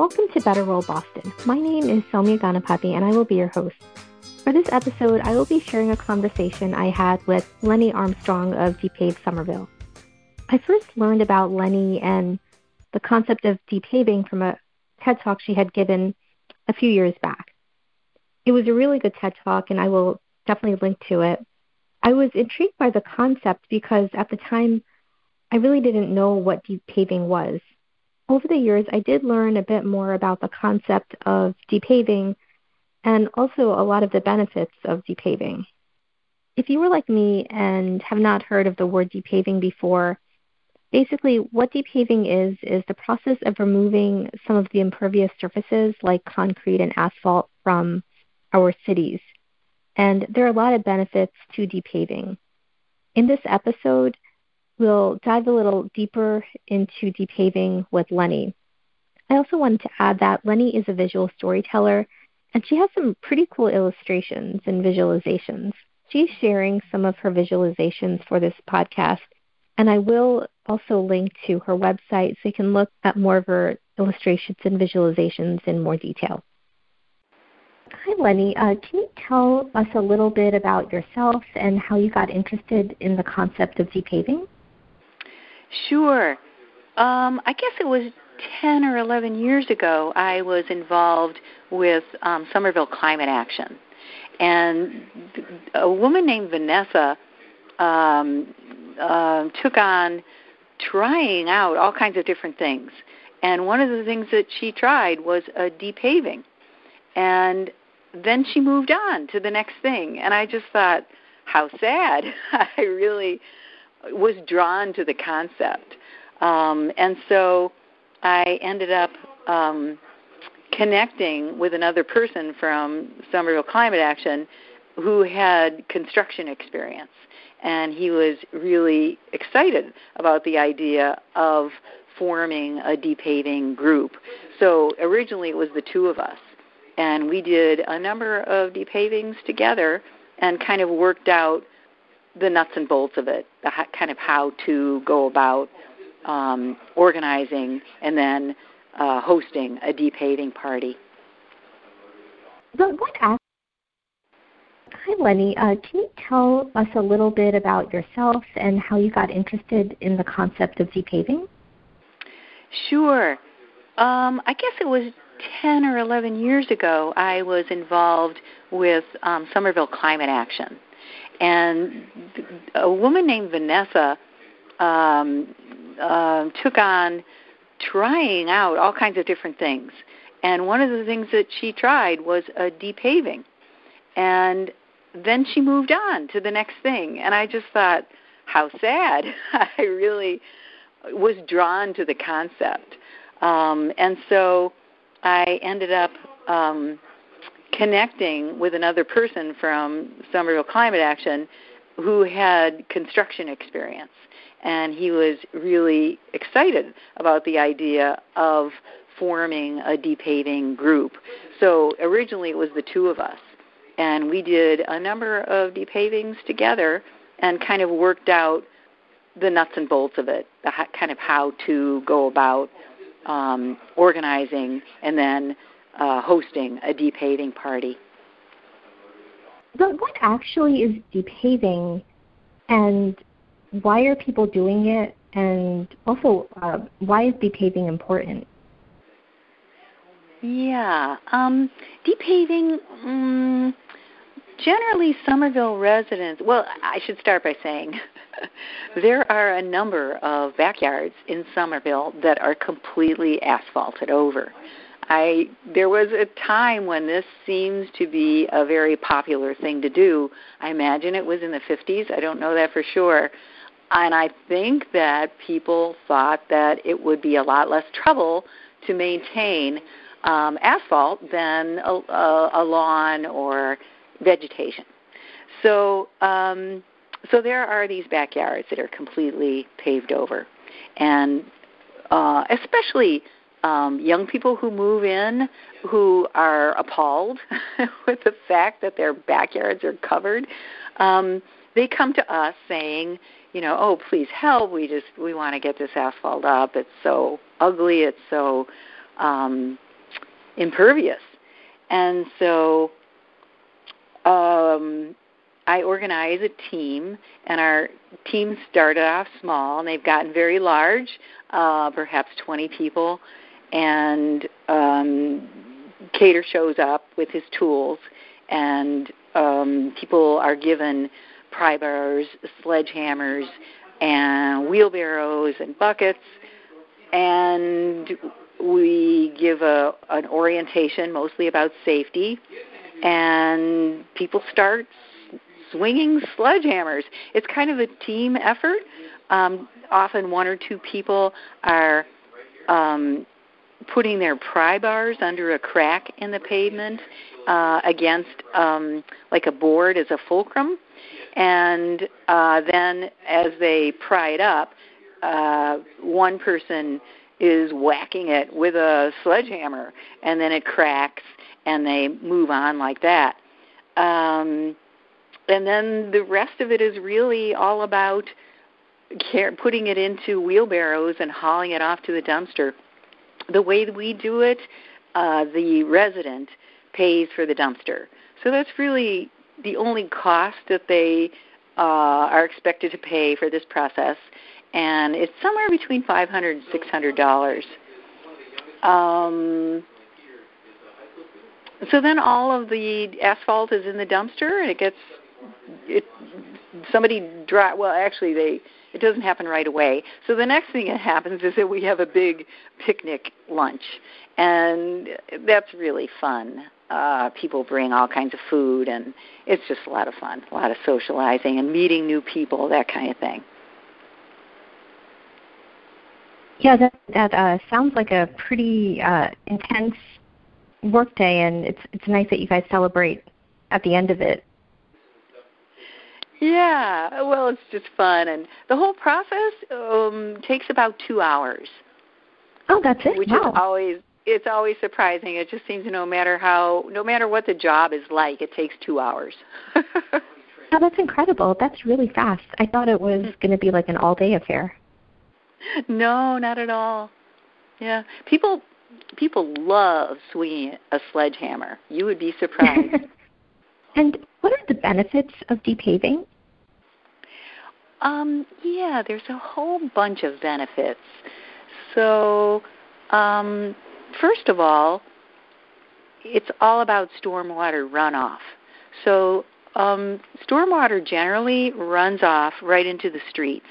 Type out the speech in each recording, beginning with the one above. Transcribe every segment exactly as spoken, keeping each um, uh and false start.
Welcome to Better Roll Boston. My name is Soumya Ganapathi, and I will be your host. For this episode, I will be sharing a conversation I had with Lenny Armstrong of De-Pave Somerville. I first learned about Lenny and the concept of depaving from a TED Talk she had given a few years back. It was a really good TED Talk, and I will definitely link to it. I was intrigued by the concept because at the time, I really didn't know what depaving was. Over the years, I did learn a bit more about the concept of depaving and also a lot of the benefits of depaving. If you were like me and have not heard of the word depaving before, basically what depaving is is the process of removing some of the impervious surfaces like concrete and asphalt from our cities. And there are a lot of benefits to depaving. In this episode, we'll dive a little deeper into depaving with Lenny. I also wanted to add that Lenny is a visual storyteller, and she has some pretty cool illustrations and visualizations. She's sharing some of her visualizations for this podcast, and I will also link to her website so you can look at more of her illustrations and visualizations in more detail. Hi, Lenny. Uh, can you tell us a little bit about yourself and how you got interested in the concept of depaving? Sure. Um, I guess it was ten or eleven years ago I was involved with um, Somerville Climate Action. And a woman named Vanessa um, uh, took on trying out all kinds of different things. And one of the things that she tried was a depaving. And then she moved on to the next thing. And I just thought, how sad. I really was drawn to the concept. Um, and so I ended up um, connecting with another person from Somerville Climate Action who had construction experience. And he was really excited about the idea of forming a depaving group. So originally it was the two of us. And we did a number of depavings together and kind of worked out the nuts and bolts of it, the ha- kind of how to go about um, organizing and then uh, hosting a depaving party. But what asked- Hi, Lenny. Uh, can you tell us a little bit about yourself and how you got interested in the concept of depaving? Sure. Um, I guess it was ten or eleven years ago, I was involved with um, Somerville Climate Action. And a woman named Vanessa um, uh, took on trying out all kinds of different things. And one of the things that she tried was a depaving. And then she moved on to the next thing. And I just thought, how sad. I really was drawn to the concept. Um, and so I ended up um, connecting with another person from Somerville Climate Action who had construction experience. And he was really excited about the idea of forming a depaving group. So originally it was the two of us. And we did a number of depavings together and kind of worked out the nuts and bolts of it, the ha- kind of how to go about Um, organizing and then uh, hosting a depaving party. But what actually is depaving, and why are people doing it, and also uh, why is depaving important? Yeah, um, depaving, um, generally Somerville residents, well, I should start by saying there are a number of backyards in Somerville that are completely asphalted over. I there was a time when this seems to be a very popular thing to do. I imagine it was in the fifties. I don't know that for sure. And I think that people thought that it would be a lot less trouble to maintain um, asphalt than a, a, a lawn or vegetation. So um, so there are these backyards that are completely paved over. And uh, especially um, young people who move in who are appalled with the fact that their backyards are covered, um, they come to us saying, you know, oh, please help. We just, we want to get this asphalt up. It's so ugly. It's so um, impervious. And so um, I organize a team, and our team started off small, and they've gotten very large, uh, perhaps twenty people, and um, Cater shows up with his tools, and um, people are given pry bars, sledgehammers, and wheelbarrows and buckets, and we give a, an orientation mostly about safety, and people start swinging sledgehammers. It's kind of a team effort. Um, often one or two people are um, putting their pry bars under a crack in the pavement uh, against um, like a board as a fulcrum, and uh, then as they pry it up, uh, one person is whacking it with a sledgehammer, and then it cracks, and they move on like that. Um, and then the rest of it is really all about care, putting it into wheelbarrows and hauling it off to the dumpster. The way we do it, uh, the resident pays for the dumpster. So that's really the only cost that they uh, are expected to pay for this process, and it's somewhere between five hundred dollars and six hundred dollars. Um, so then all of the asphalt is in the dumpster, and it gets it. Somebody dry. Well, actually, they it doesn't happen right away. So the next thing that happens is that we have a big picnic lunch, and that's really fun. Uh, people bring all kinds of food, and it's just a lot of fun, a lot of socializing and meeting new people, that kind of thing. Yeah, that, that uh, sounds like a pretty uh, intense work day, and it's it's nice that you guys celebrate at the end of it. Yeah, well, it's just fun, and the whole process um, takes about two hours. Oh, that's it. Which wow. is always it's always surprising. It just seems no matter how no matter what the job is like, it takes two hours. Oh, that's incredible. That's really fast. I thought it was going to be like an all day affair. No, not at all. Yeah, people people love swinging a sledgehammer. You would be surprised. And what are the benefits of de-paving? Um, yeah, there's a whole bunch of benefits. So, um, first of all, it's all about stormwater runoff. So, um, stormwater generally runs off right into the streets,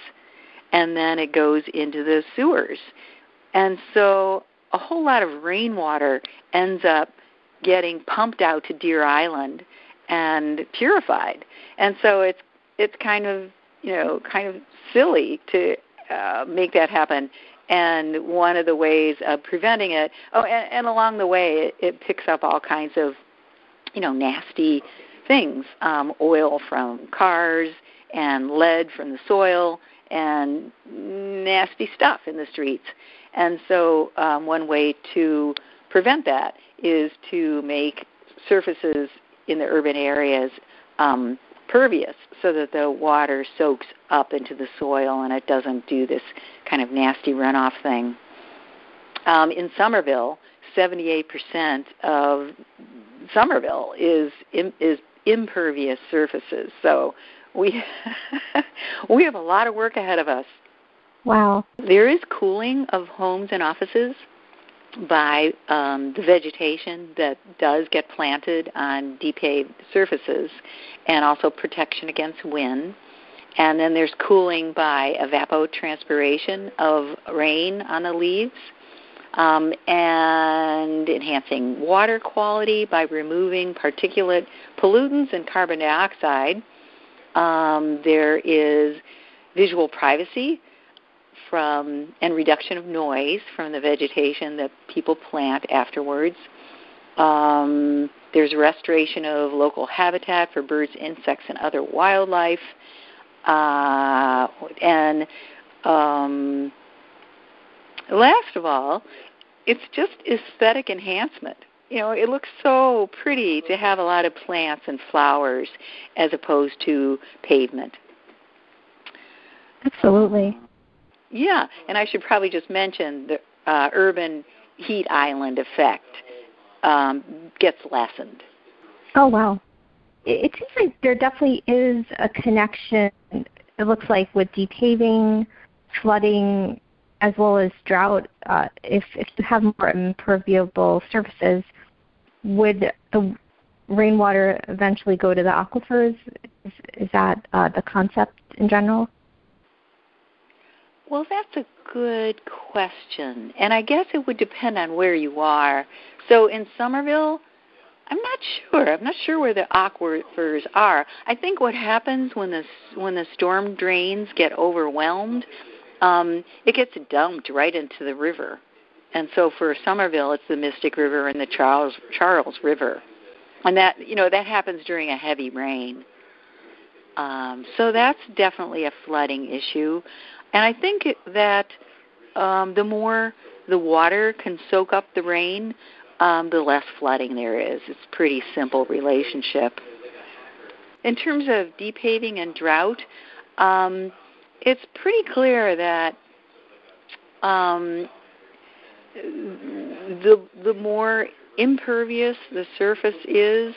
and then it goes into the sewers. And so a whole lot of rainwater ends up getting pumped out to Deer Island and purified. And so it's it's kind of, you know, kind of silly to uh, make that happen. And one of the ways of preventing it, oh, and, and along the way it, it picks up all kinds of, you know, nasty things, um, oil from cars and lead from the soil, and nasty stuff in the streets. And so um, one way to prevent that is to make surfaces in the urban areas um, pervious so that the water soaks up into the soil and it doesn't do this kind of nasty runoff thing. Um, in Somerville, seventy-eight percent of Somerville is im- is impervious surfaces. So We we have a lot of work ahead of us. Wow. There is cooling of homes and offices by um, the vegetation that does get planted on de-paved surfaces, and also protection against wind. And then there's cooling by evapotranspiration of rain on the leaves, um, and enhancing water quality by removing particulate pollutants and carbon dioxide. Um, there is visual privacy from and reduction of noise from the vegetation that people plant afterwards. Um, there's restoration of local habitat for birds, insects, and other wildlife. Uh, and um, last of all, it's just aesthetic enhancement. You know, it looks so pretty to have a lot of plants and flowers as opposed to pavement. Absolutely. Yeah, and I should probably just mention the uh, urban heat island effect. um, gets lessened. Oh, wow. It seems like there definitely is a connection, it looks like, with de-paving, flooding, as well as drought. Uh, if, if you have more imperviable surfaces, would the rainwater eventually go to the aquifers? Is, is that uh, the concept in general? Well, that's a good question, and I guess it would depend on where you are. So in Somerville, I'm not sure. I'm not sure where the aquifers are. I think what happens when the when the storm drains get overwhelmed, um, it gets dumped right into the river. And so for Somerville, it's the Mystic River and the Charles Charles River, and that you know that happens during a heavy rain. Um, so that's definitely a flooding issue, and I think that um, the more the water can soak up the rain, Um, the less flooding there is. It's a pretty simple relationship. In terms of de-paving and drought, um, it's pretty clear that um, the the more impervious the surface is,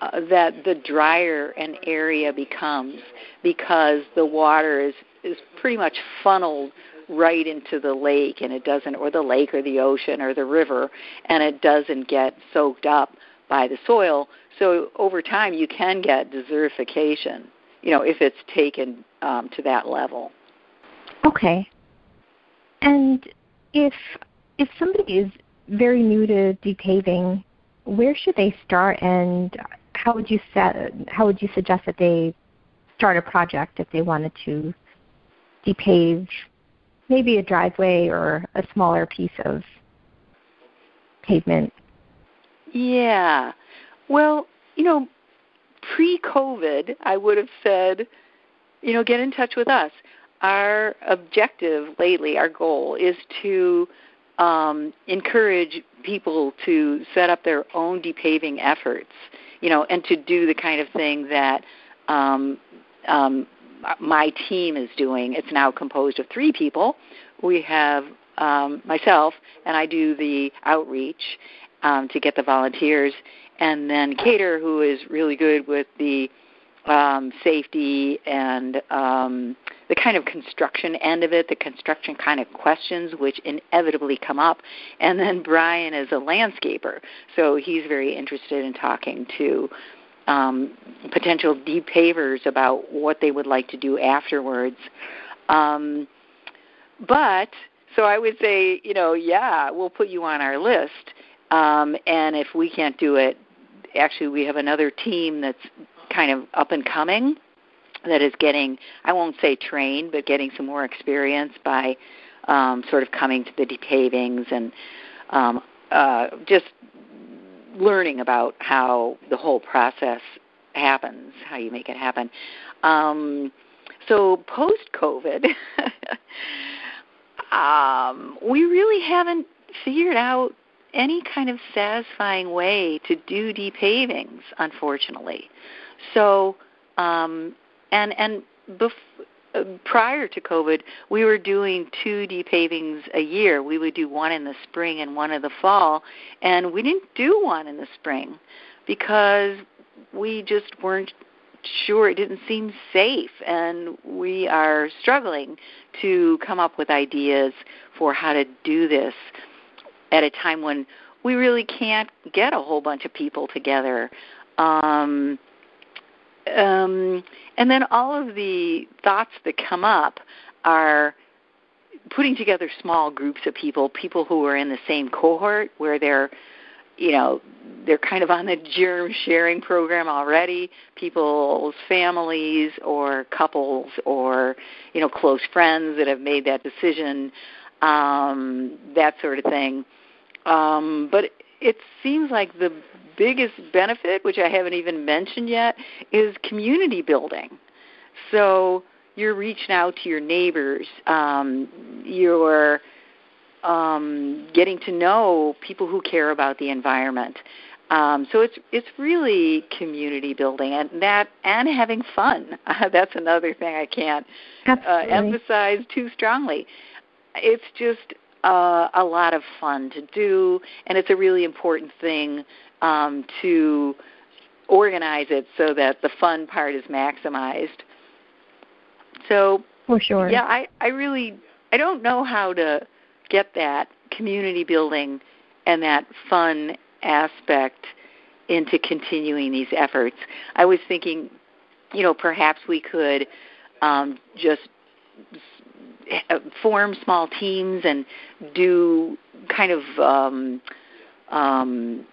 uh, that the drier an area becomes, because the water is, is pretty much funneled right into the lake, and it doesn't, or the lake or the ocean or the river, and it doesn't get soaked up by the soil. So over time you can get desertification, you know, if it's taken um, to that level. Okay. And if if somebody is very new to de-paving, where should they start, and how would you set, how would you suggest that they start a project if they wanted to de-pave maybe a driveway or a smaller piece of pavement? Yeah. Well, you know, pre-COVID, I would have said, you know, get in touch with us. Our objective lately, our goal, is to um, encourage people to set up their own de-paving efforts, you know, and to do the kind of thing that um, um my team is doing. It's now composed of three people. We have um, myself, and I do the outreach um, to get the volunteers, and then Cater, who is really good with the um, safety and um, the kind of construction end of it, the construction kind of questions which inevitably come up, and then Brian is a landscaper, so he's very interested in talking to Um, potential de-pavers about what they would like to do afterwards. Um, but, so I would say, you know, yeah, we'll put you on our list. Um, and if we can't do it, actually we have another team that's kind of up and coming that is getting, I won't say trained, but getting some more experience by um, sort of coming to the de-pavings and um, uh, just learning about how the whole process happens, how you make it happen. Um, so post-COVID, um, we really haven't figured out any kind of satisfying way to do de-pavings, unfortunately. So, um, and and bef- uh, prior to COVID, we were doing two de-pavings a year. We would do one in the spring and one in the fall, and we didn't do one in the spring because we just weren't sure. It didn't seem safe, and we are struggling to come up with ideas for how to do this at a time when we really can't get a whole bunch of people together. Um, um, and then all of the thoughts that come up are putting together small groups of people, people who are in the same cohort where they're, you know, they're kind of on the germ sharing program already, people's families or couples or, you know, close friends that have made that decision, um, that sort of thing. Um, but it seems like the biggest benefit, which I haven't even mentioned yet, is community building. So you're reaching out to your neighbors. Um, you're um, getting to know people who care about the environment. Um, so it's it's really community building, and that and having fun. Uh, that's another thing I can't uh, emphasize too strongly. It's just uh, a lot of fun to do, and it's a really important thing um, to organize it so that the fun part is maximized. So, for sure. Yeah, I, I really I don't know how to get that community building and that fun aspect into continuing these efforts. I was thinking, you know, perhaps we could um, just form small teams and do kind of um, um,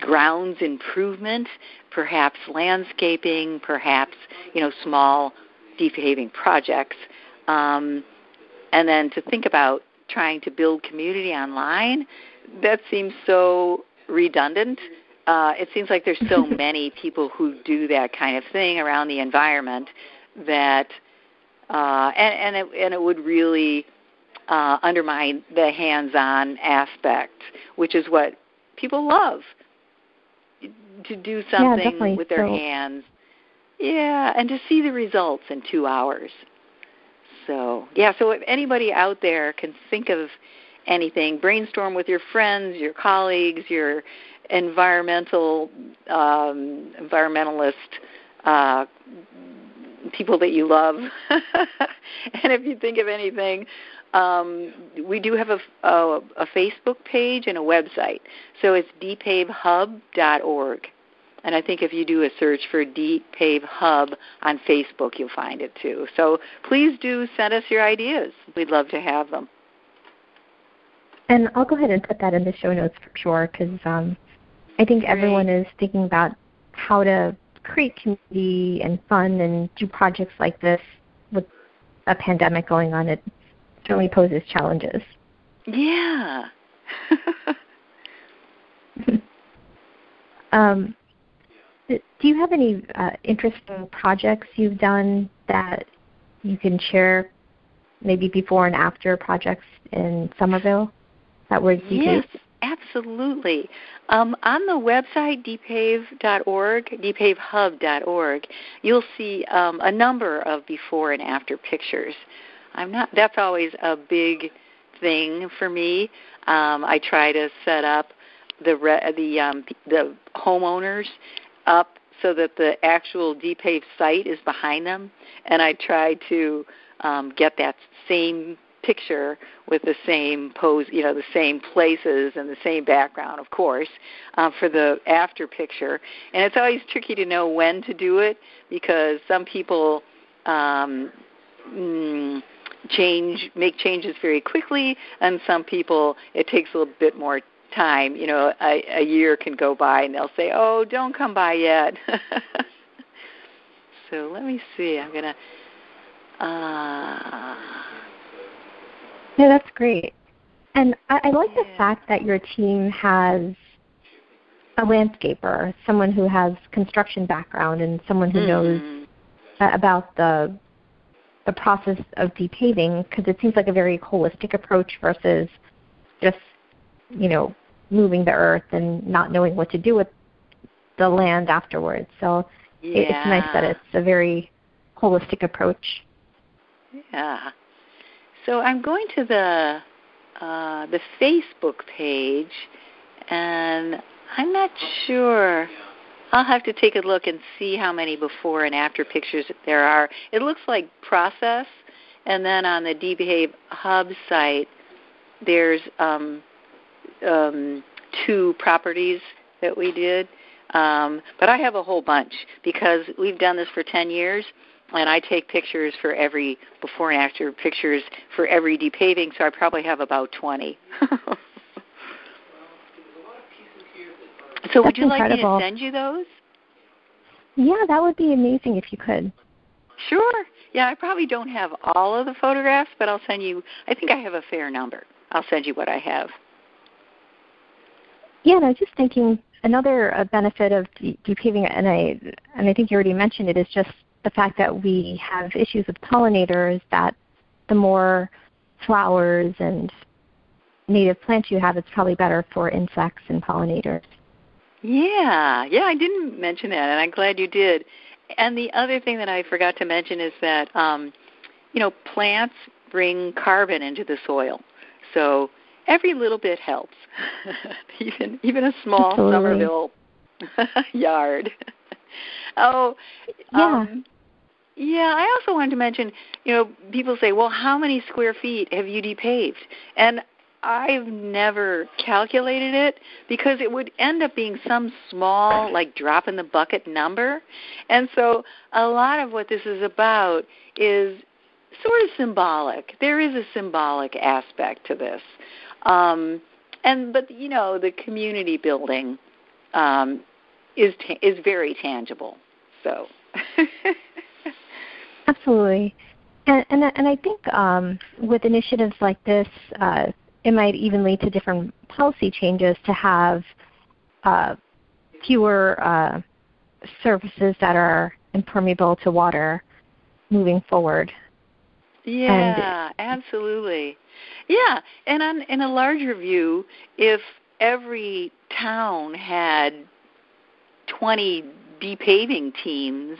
grounds improvement, perhaps landscaping, perhaps, you know, small de-paving projects, um, and then to think about trying to build community online, that seems so redundant. Uh, it seems like there's so many people who do that kind of thing around the environment that, uh, and, and, it, and it would really uh, undermine the hands-on aspect, which is what people love, to do something yeah, with their so. hands. Yeah, and to see the results in two hours. So, yeah, so if anybody out there can think of anything, brainstorm with your friends, your colleagues, your environmental um, environmentalist uh, people that you love. And if you think of anything, um, we do have a, a, a Facebook page and a website. So it's de pave hub dot org. And I think if you do a search for De-Pave Hub on Facebook, you'll find it too. So please do send us your ideas. We'd love to have them. And I'll go ahead and put that in the show notes for sure, because um, I think Great. everyone is thinking about how to create community and fun and do projects like this with a pandemic going on. It certainly poses challenges. Yeah. um. Do you have any uh, interesting projects you've done that you can share, maybe before and after projects in Somerville that were de-paved? Yes, absolutely. Um, on the website, de pave dot org, de pave hub dot org, you'll see um, a number of before and after pictures. I'm not. That's always a big thing for me. Um, I try to set up the re- the um, the homeowners up so that the actual de-paved site is behind them, and I try to um, get that same picture with the same pose, you know, the same places and the same background, of course, uh, for the after picture. And it's always tricky to know when to do it, because some people um, change, make changes very quickly, and some people it takes a little bit more time, you know, a, a year can go by and they'll say, oh, don't come by yet. So let me see. I'm going to... Uh... Yeah, that's great. And I, I like yeah. the fact that your team has a landscaper, someone who has construction background and someone who mm-hmm. knows about the the process of de-paving, because it seems like a very holistic approach versus just, you know, moving the earth and not knowing what to do with the land afterwards. So yeah. it's nice that it's a very holistic approach. Yeah. So I'm going to the uh, the Facebook page, and I'm not sure. I'll have to take a look and see how many before and after pictures there are. It looks like process, and then on the De-Pave Hub site, there's... Um, Um, two properties that we did, um, but I have a whole bunch because we've done this for ten years, and I take pictures for every before and after pictures for every de-paving, so I probably have about twenty. So would you like me to send you those? Yeah, that would be amazing if you could. Sure. Yeah, I probably don't have all of the photographs, but I'll send you, I think I have a fair number. I'll send you what I have. Yeah, and I was just thinking another uh, benefit of de-paving, and I and I think you already mentioned it, is just the fact that we have issues with pollinators, that the more flowers and native plants you have, it's probably better for insects and pollinators. Yeah, yeah, I didn't mention that, and I'm glad you did. And the other thing that I forgot to mention is that, um, you know, plants bring carbon into the soil. So every little bit helps, even even a small Absolutely. Somerville yard. Oh, yeah. Um, yeah, I also wanted to mention, you know, people say, well, how many square feet have you depaved? And I've never calculated it because it would end up being some small, like, drop-in-the-bucket number. And so a lot of what this is about is sort of symbolic. There is a symbolic aspect to this. Um, and But, you know, the community building um, is ta- is very tangible. So... Absolutely. And, and and I think um, with initiatives like this, uh, it might even lead to different policy changes to have uh, fewer uh, surfaces that are impermeable to water moving forward. Yeah, and, absolutely. Yeah, and on, in a larger view, if every town had twenty depaving teams,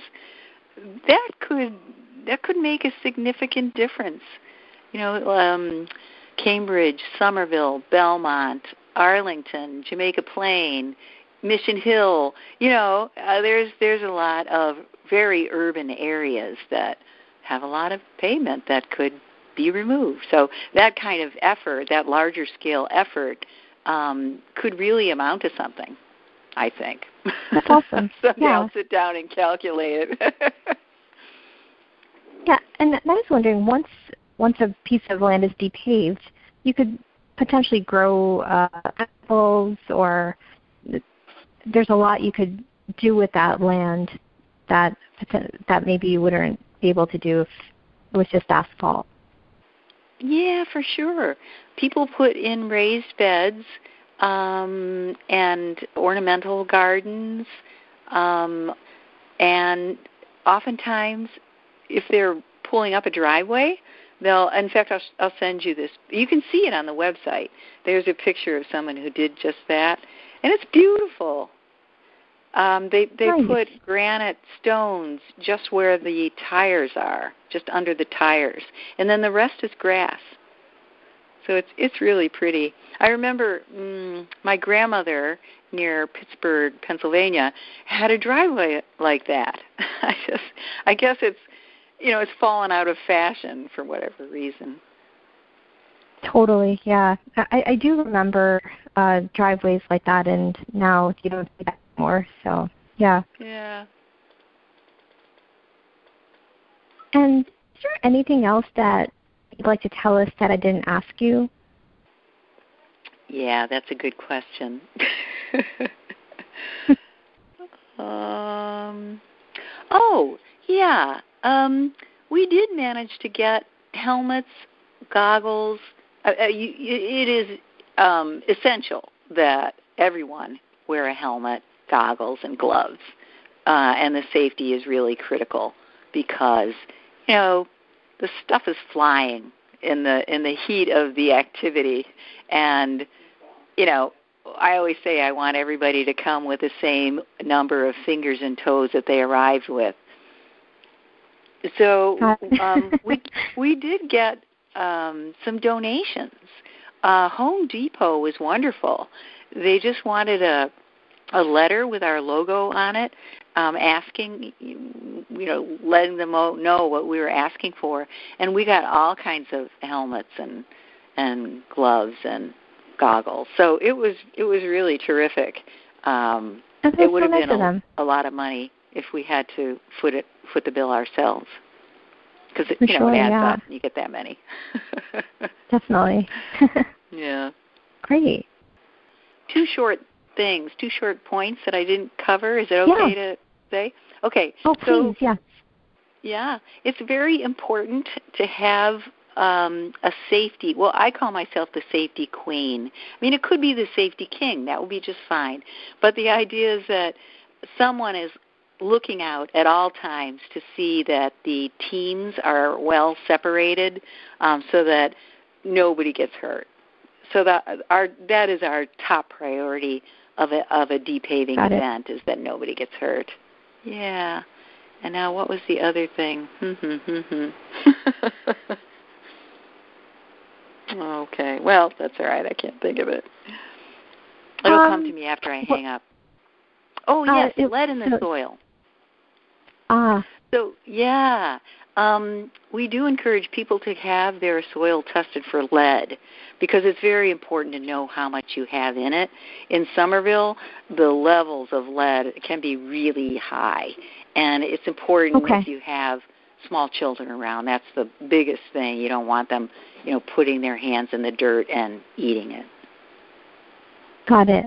that could that could make a significant difference. You know, um, Cambridge, Somerville, Belmont, Arlington, Jamaica Plain, Mission Hill. You know, uh, there's there's a lot of very urban areas that have a lot of pavement that could be removed. So that kind of effort, that larger scale effort, um, could really amount to something, I think. That's awesome. Somebody yeah. else sit down and calculate it. Yeah, and I was wondering, once once a piece of land is depaved, you could potentially grow uh, apples, or there's a lot you could do with that land that that maybe you wouldn't be able to do if it was just asphalt. Yeah, for sure. People put in raised beds Um, and ornamental gardens, um, and oftentimes if they're pulling up a driveway, they'll, in fact, I'll, I'll send you this. You can see it on the website. There's a picture of someone who did just that, and it's beautiful. Um, they they nice. Put granite stones just where the tires are, just under the tires, and then the rest is grass. So it's it's really pretty. I remember mm, my grandmother near Pittsburgh, Pennsylvania, had a driveway like that. I just I guess it's you know it's fallen out of fashion for whatever reason. Totally, yeah. I, I do remember uh, driveways like that, and now you don't see that anymore. So yeah. Yeah. And is there anything else that you'd like to tell us that I didn't ask you? Yeah, that's a good question. um, oh, yeah. Um, we did manage to get helmets, goggles. Uh, uh, you, it is um, essential that everyone wear a helmet, goggles, and gloves. Uh, and the safety is really critical because, you know, the stuff is flying in the in the heat of the activity, and you know I always say I want everybody to come with the same number of fingers and toes that they arrived with. So um, we we did get um, some donations. Uh, Home Depot was wonderful. They just wanted a a letter with our logo on it. Um, asking, you know, letting them know what we were asking for, and we got all kinds of helmets and and gloves and goggles. So it was it was really terrific. Um, it would have been a, a lot of money if we had to foot it foot the bill ourselves, because you sure, know it adds yeah. up. You get that many. Definitely. Yeah. Great. Two short things, two short points that I didn't cover. Is it okay yeah. to? Okay. Oh, please, so, yeah. Yeah, it's very important to have um, a safety. Well, I call myself the safety queen. I mean, it could be the safety king. That would be just fine. But the idea is that someone is looking out at all times to see that the teams are well separated um, so that nobody gets hurt. So that, our, that is our top priority of a, of a depaving event is that nobody gets hurt. Yeah. And now what was the other thing? Okay. well, that's all right. I can't think of it. It'll um, come to me after I hang up. Oh, yes, uh, it, lead in the soil. Ah. Uh, so, yeah, um, we do encourage people to have their soil tested for lead because it's very important to know how much you have in it. In Somerville, the levels of lead can be really high, and it's important okay. if you have small children around. That's the biggest thing. You don't want them, you know, putting their hands in the dirt and eating it. Got it.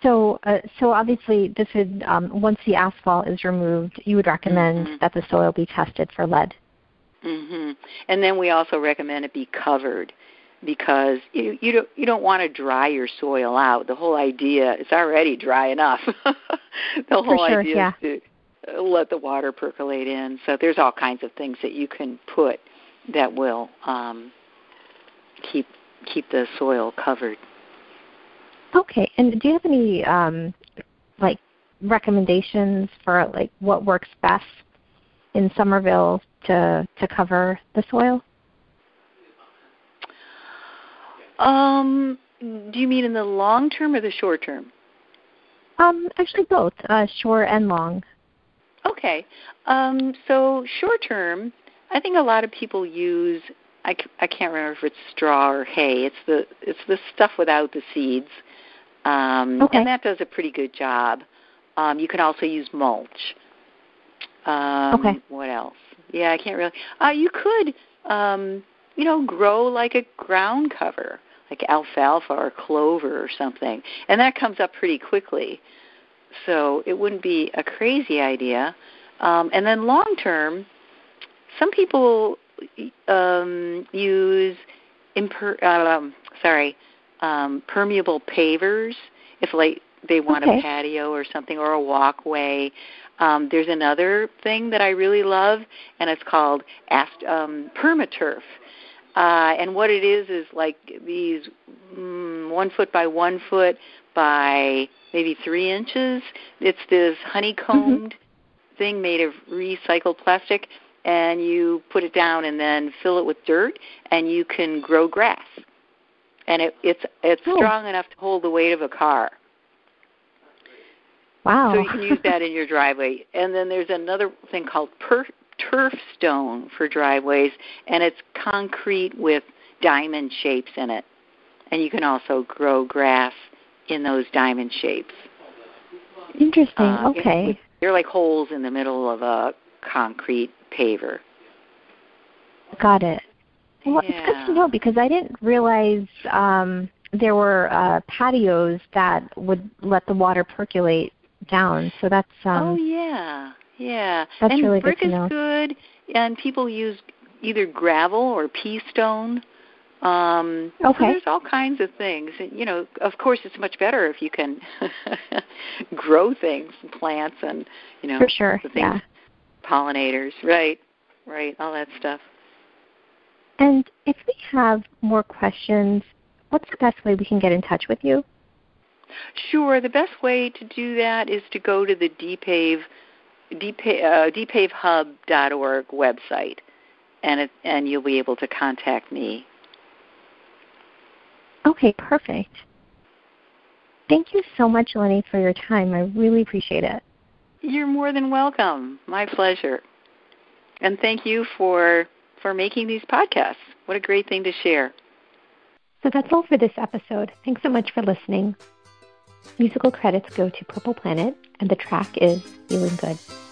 So, uh, so obviously, this would um, once the asphalt is removed, you would recommend mm-hmm. that the soil be tested for lead. Mm-hmm. And then we also recommend it be covered, because you you don't you don't want to dry your soil out. The whole idea it's already dry enough. the whole sure, idea yeah. is to let the water percolate in. So there's all kinds of things that you can put that will um, keep keep the soil covered. Okay, and do you have any um, like recommendations for like what works best in Somerville to to cover the soil? Um, do you mean in the long term or the short term? Um, actually both, uh, short and long. Okay, um, so short term, I think a lot of people use I, I can't remember if it's straw or hay. It's the it's the stuff without the seeds. Um, okay. And that does a pretty good job. Um, you can also use mulch. Um, okay. What else? Yeah, I can't really. Uh, you could, um, you know, grow like a ground cover, like alfalfa or clover or something. And that comes up pretty quickly. So it wouldn't be a crazy idea. Um, and then long term, some people um, use, imper- um, sorry, Um, permeable pavers if like they want okay. a patio or something or a walkway. Um, there's another thing that I really love, and it's called ast- um, permaturf. Uh, and what it is is like these mm, one foot by one foot by maybe three inches. It's this honeycombed mm-hmm. thing made of recycled plastic, and you put it down and then fill it with dirt, and you can grow grass. And it, it's it's cool. strong enough to hold the weight of a car. Wow. So you can use that in your driveway. And then there's another thing called per, turf stone for driveways, and it's concrete with diamond shapes in it. And you can also grow grass in those diamond shapes. Interesting. Uh, okay. It, they're like holes in the middle of a concrete paver. Got it. Well, yeah. It's good to know because I didn't realize um, there were uh, patios that would let the water percolate down. So that's um, oh yeah, yeah. That's and really brick good to know. Is good, and people use either gravel or pea stone. Um, okay. So there's all kinds of things. You know, of course, it's much better if you can grow things, plants, and you know, for sure, the things, yeah. pollinators, right, right, all that stuff. And if we have more questions, what's the best way we can get in touch with you? Sure. The best way to do that is to go to the De-Pave, De-Pave, uh, depave hub dot org website, and it, and you'll be able to contact me. Okay, perfect. Thank you so much, Lenny, for your time. I really appreciate it. You're more than welcome. My pleasure. And thank you for... for making these podcasts. What a great thing to share. So that's all for this episode. Thanks so much for listening. Musical credits go to Purple Planet, and the track is Feeling Good.